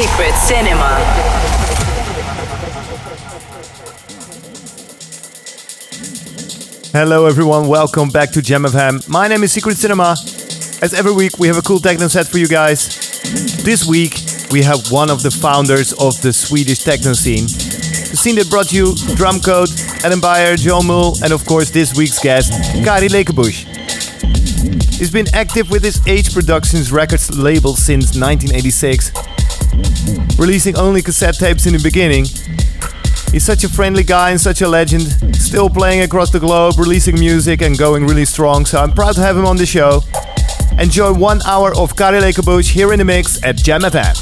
Secret Cinema. Hello everyone, welcome back to Jam FM. My name is Secret Cinema. As every week we have a cool techno set for you guys. This week we have one of the founders of the Swedish techno scene. The scene that brought you Drumcode, Adam Beyer, John Mull, and of course this week's guest, Kari Lekebusch. He's been active with his Age Productions records label since 1986, releasing only cassette tapes in the beginning. He's such a friendly guy and such a legend, still playing across the globe, releasing music and going really strong, so I'm proud to have him on the show. Enjoy 1 hour of Kari Lekebusch here in the mix at Jam FM.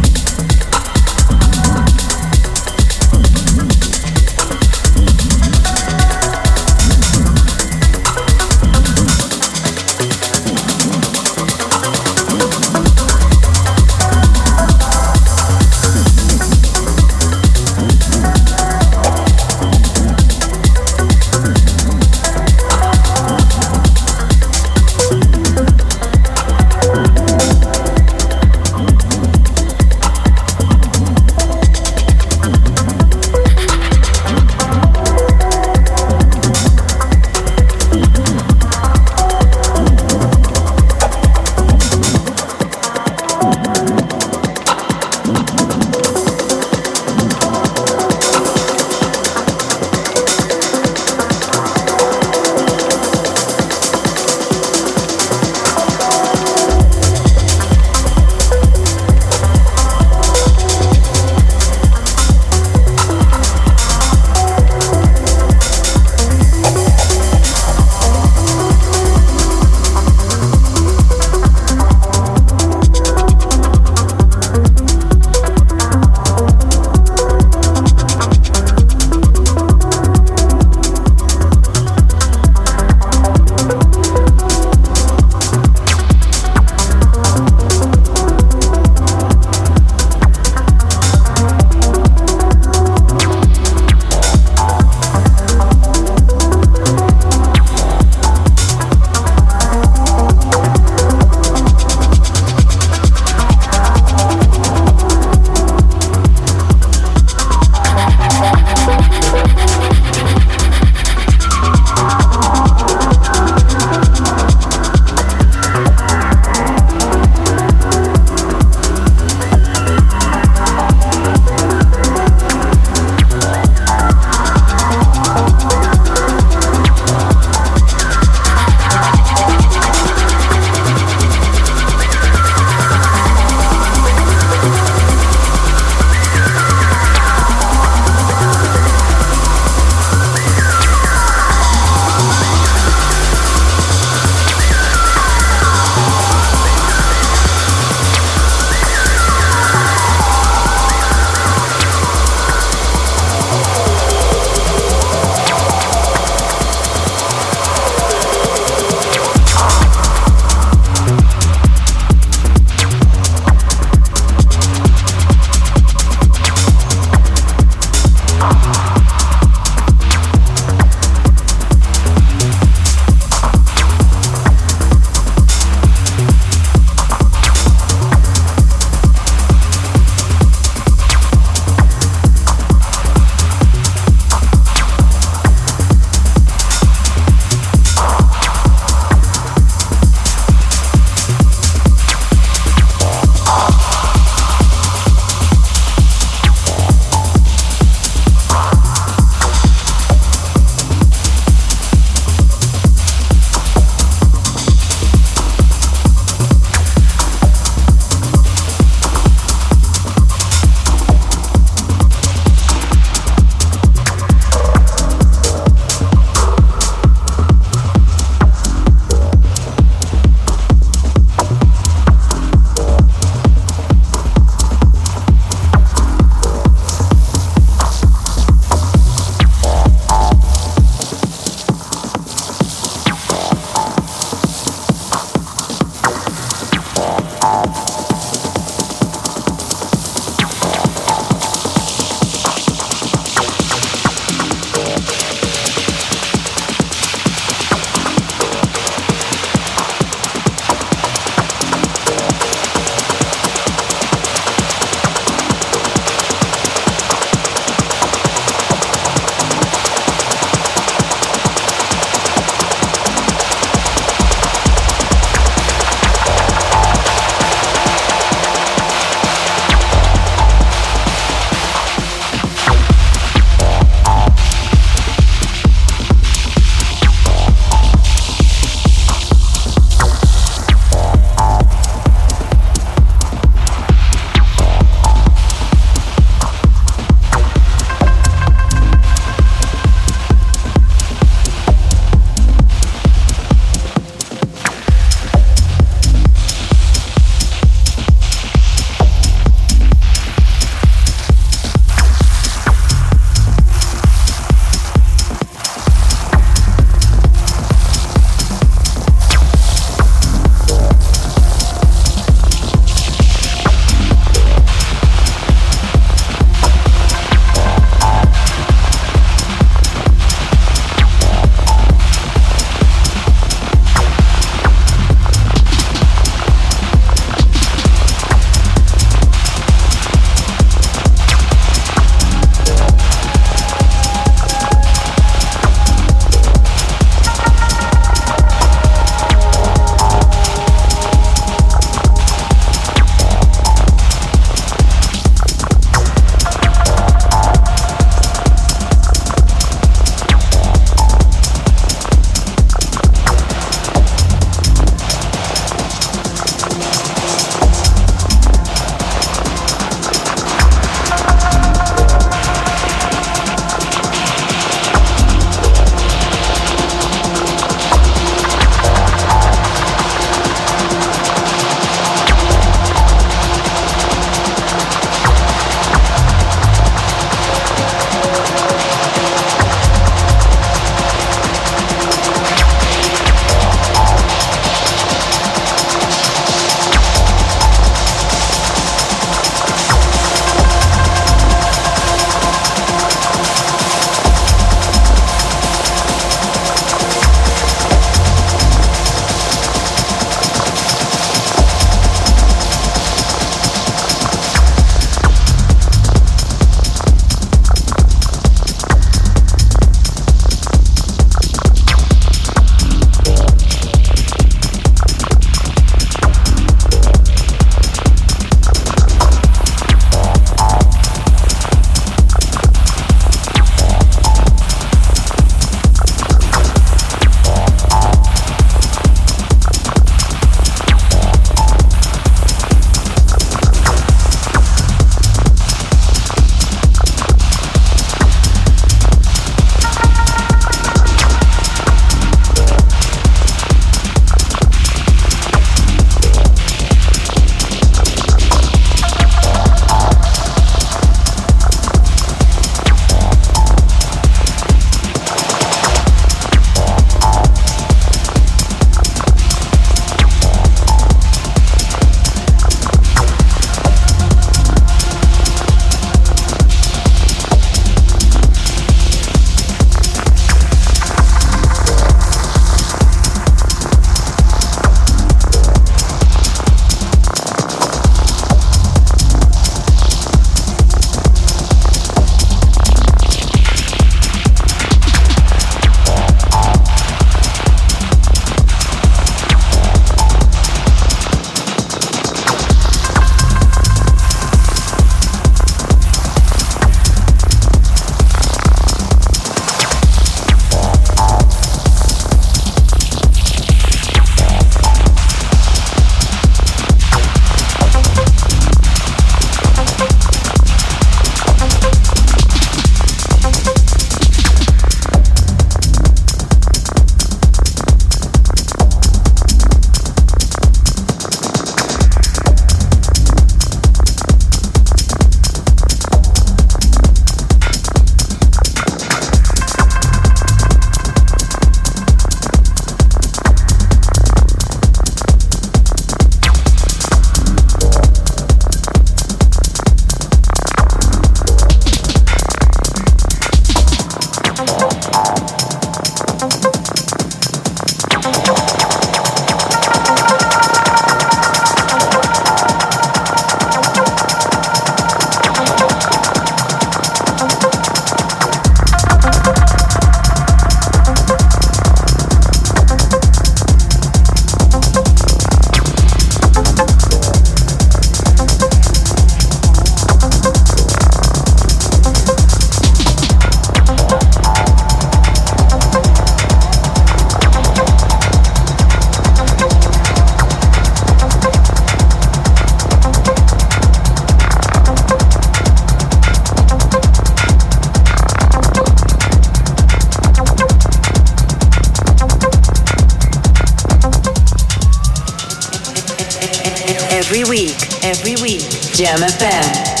every week, Jam FM.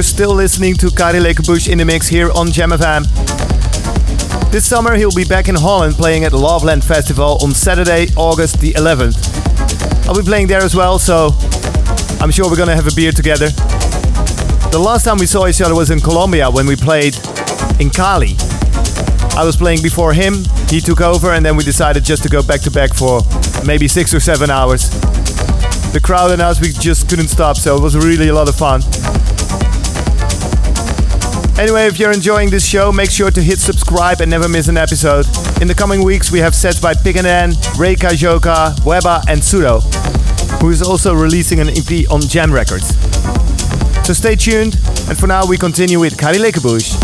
You're still listening to Kari Lekebusch in the mix here on Jam FM. This summer he'll be back in Holland playing at Loveland Festival on Saturday, August the 11th. I'll be playing there as well, so I'm sure we're gonna have a beer together. The last time we saw each other was in Colombia when we played in Cali. I was playing before him, he took over, and then we decided just to go back to back for maybe 6 or 7 hours. The crowd and us, we just couldn't stop, so it was really a lot of fun. Anyway, if you're enjoying this show, make sure to hit subscribe and never miss an episode. In the coming weeks, we have sets by Pikandan, Rekha Joka, Weber and Sudo, who is also releasing an EP on Jam Records. So stay tuned, and for now we continue with Kari Lekebusch.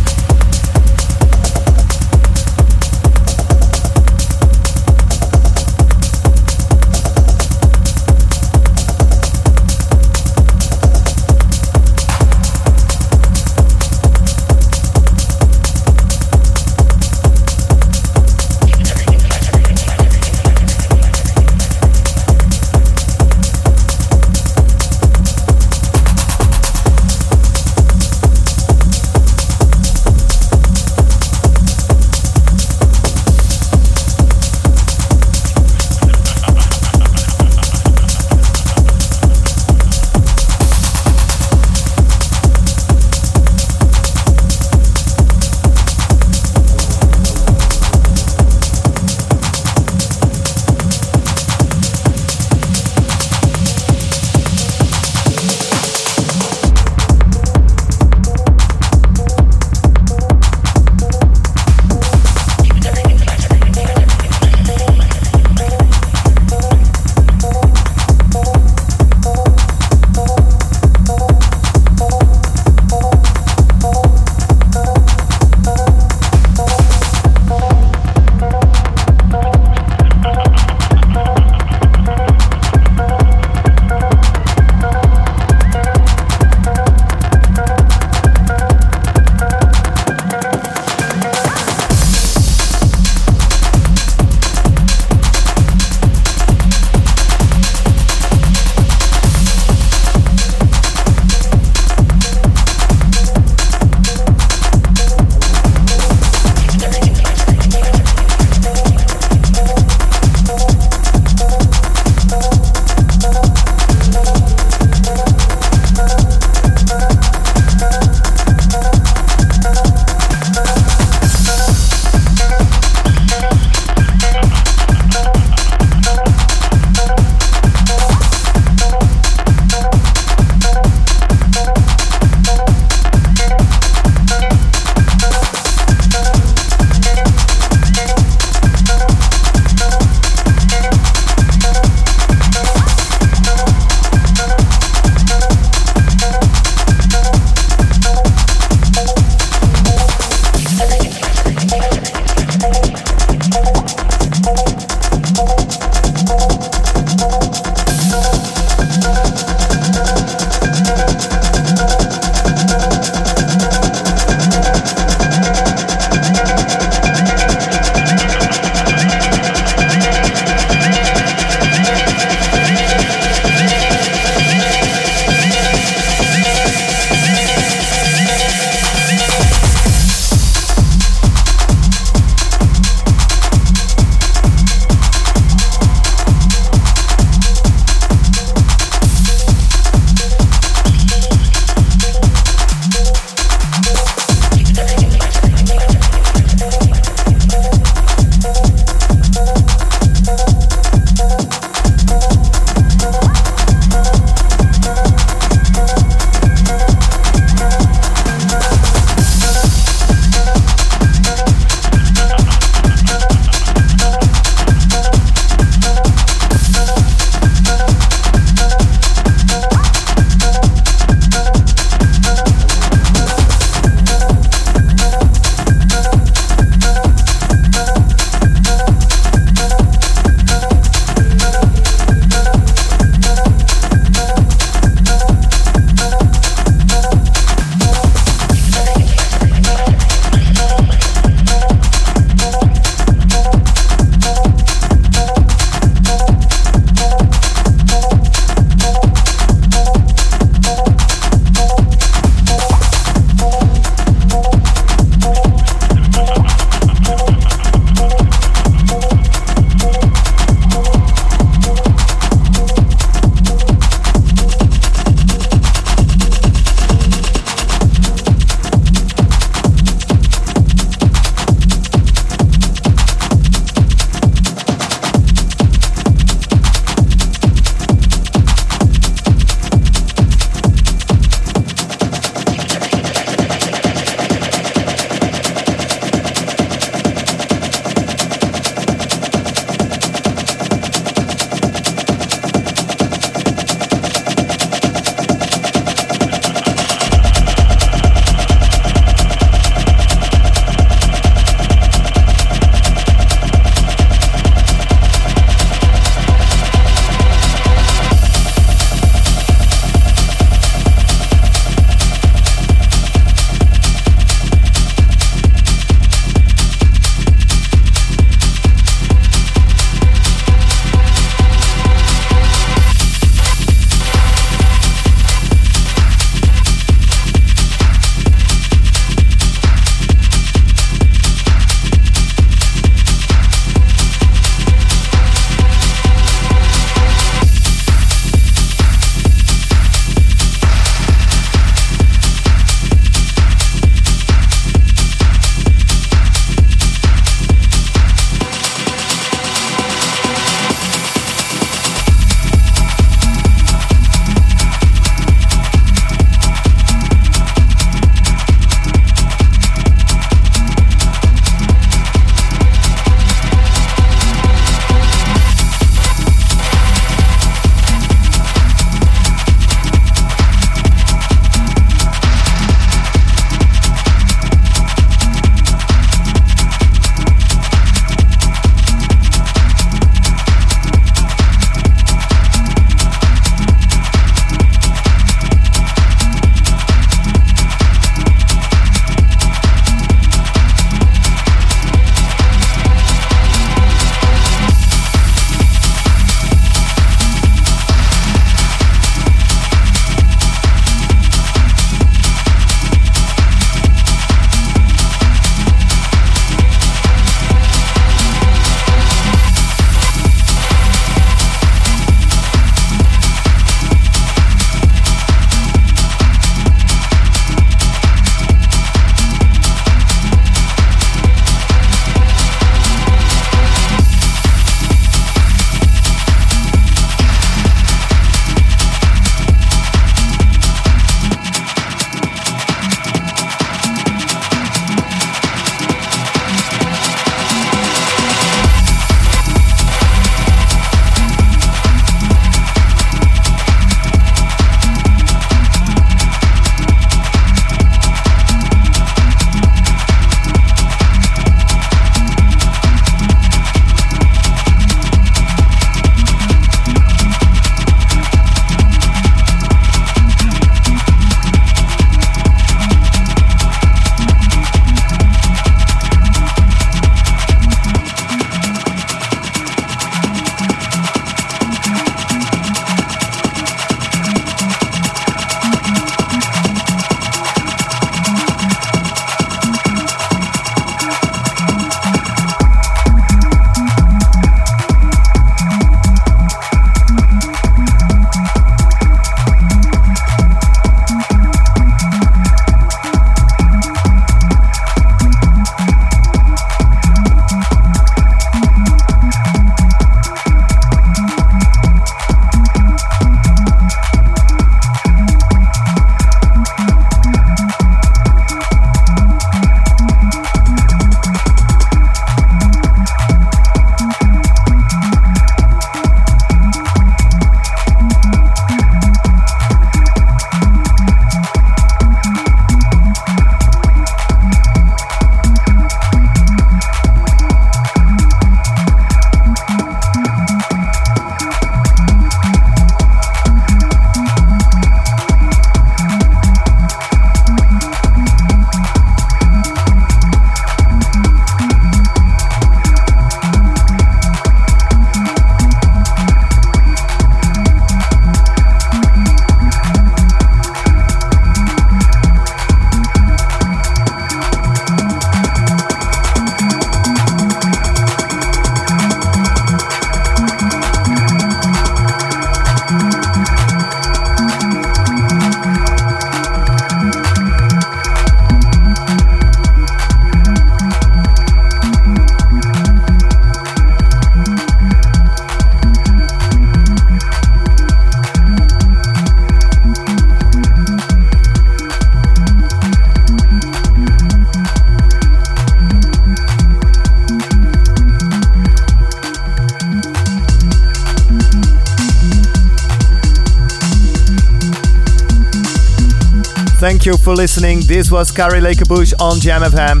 Thank you for listening. This was Kari Lekebusch on Jam FM.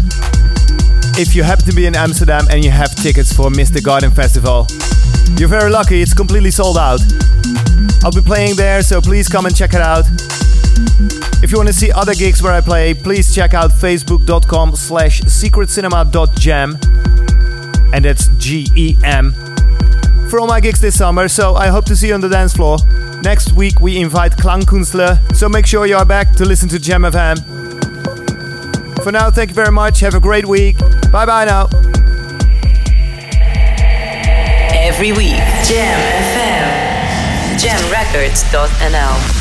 If you happen to be in Amsterdam and you have tickets for Mr. Garden Festival, you're very lucky, it's completely sold out. I'll be playing there, so please come and check it out. If you want to see other gigs where I play, please check out facebook.com/secretcinema.jam, and that's G-E-M, for all my gigs this summer, so I hope to see you on the dance floor. Next week we invite Klangkünstler, so make sure you are back to listen to Jam FM. For now, thank you very much, have a great week, bye bye now. Every week, Jam FM, jamrecords.nl.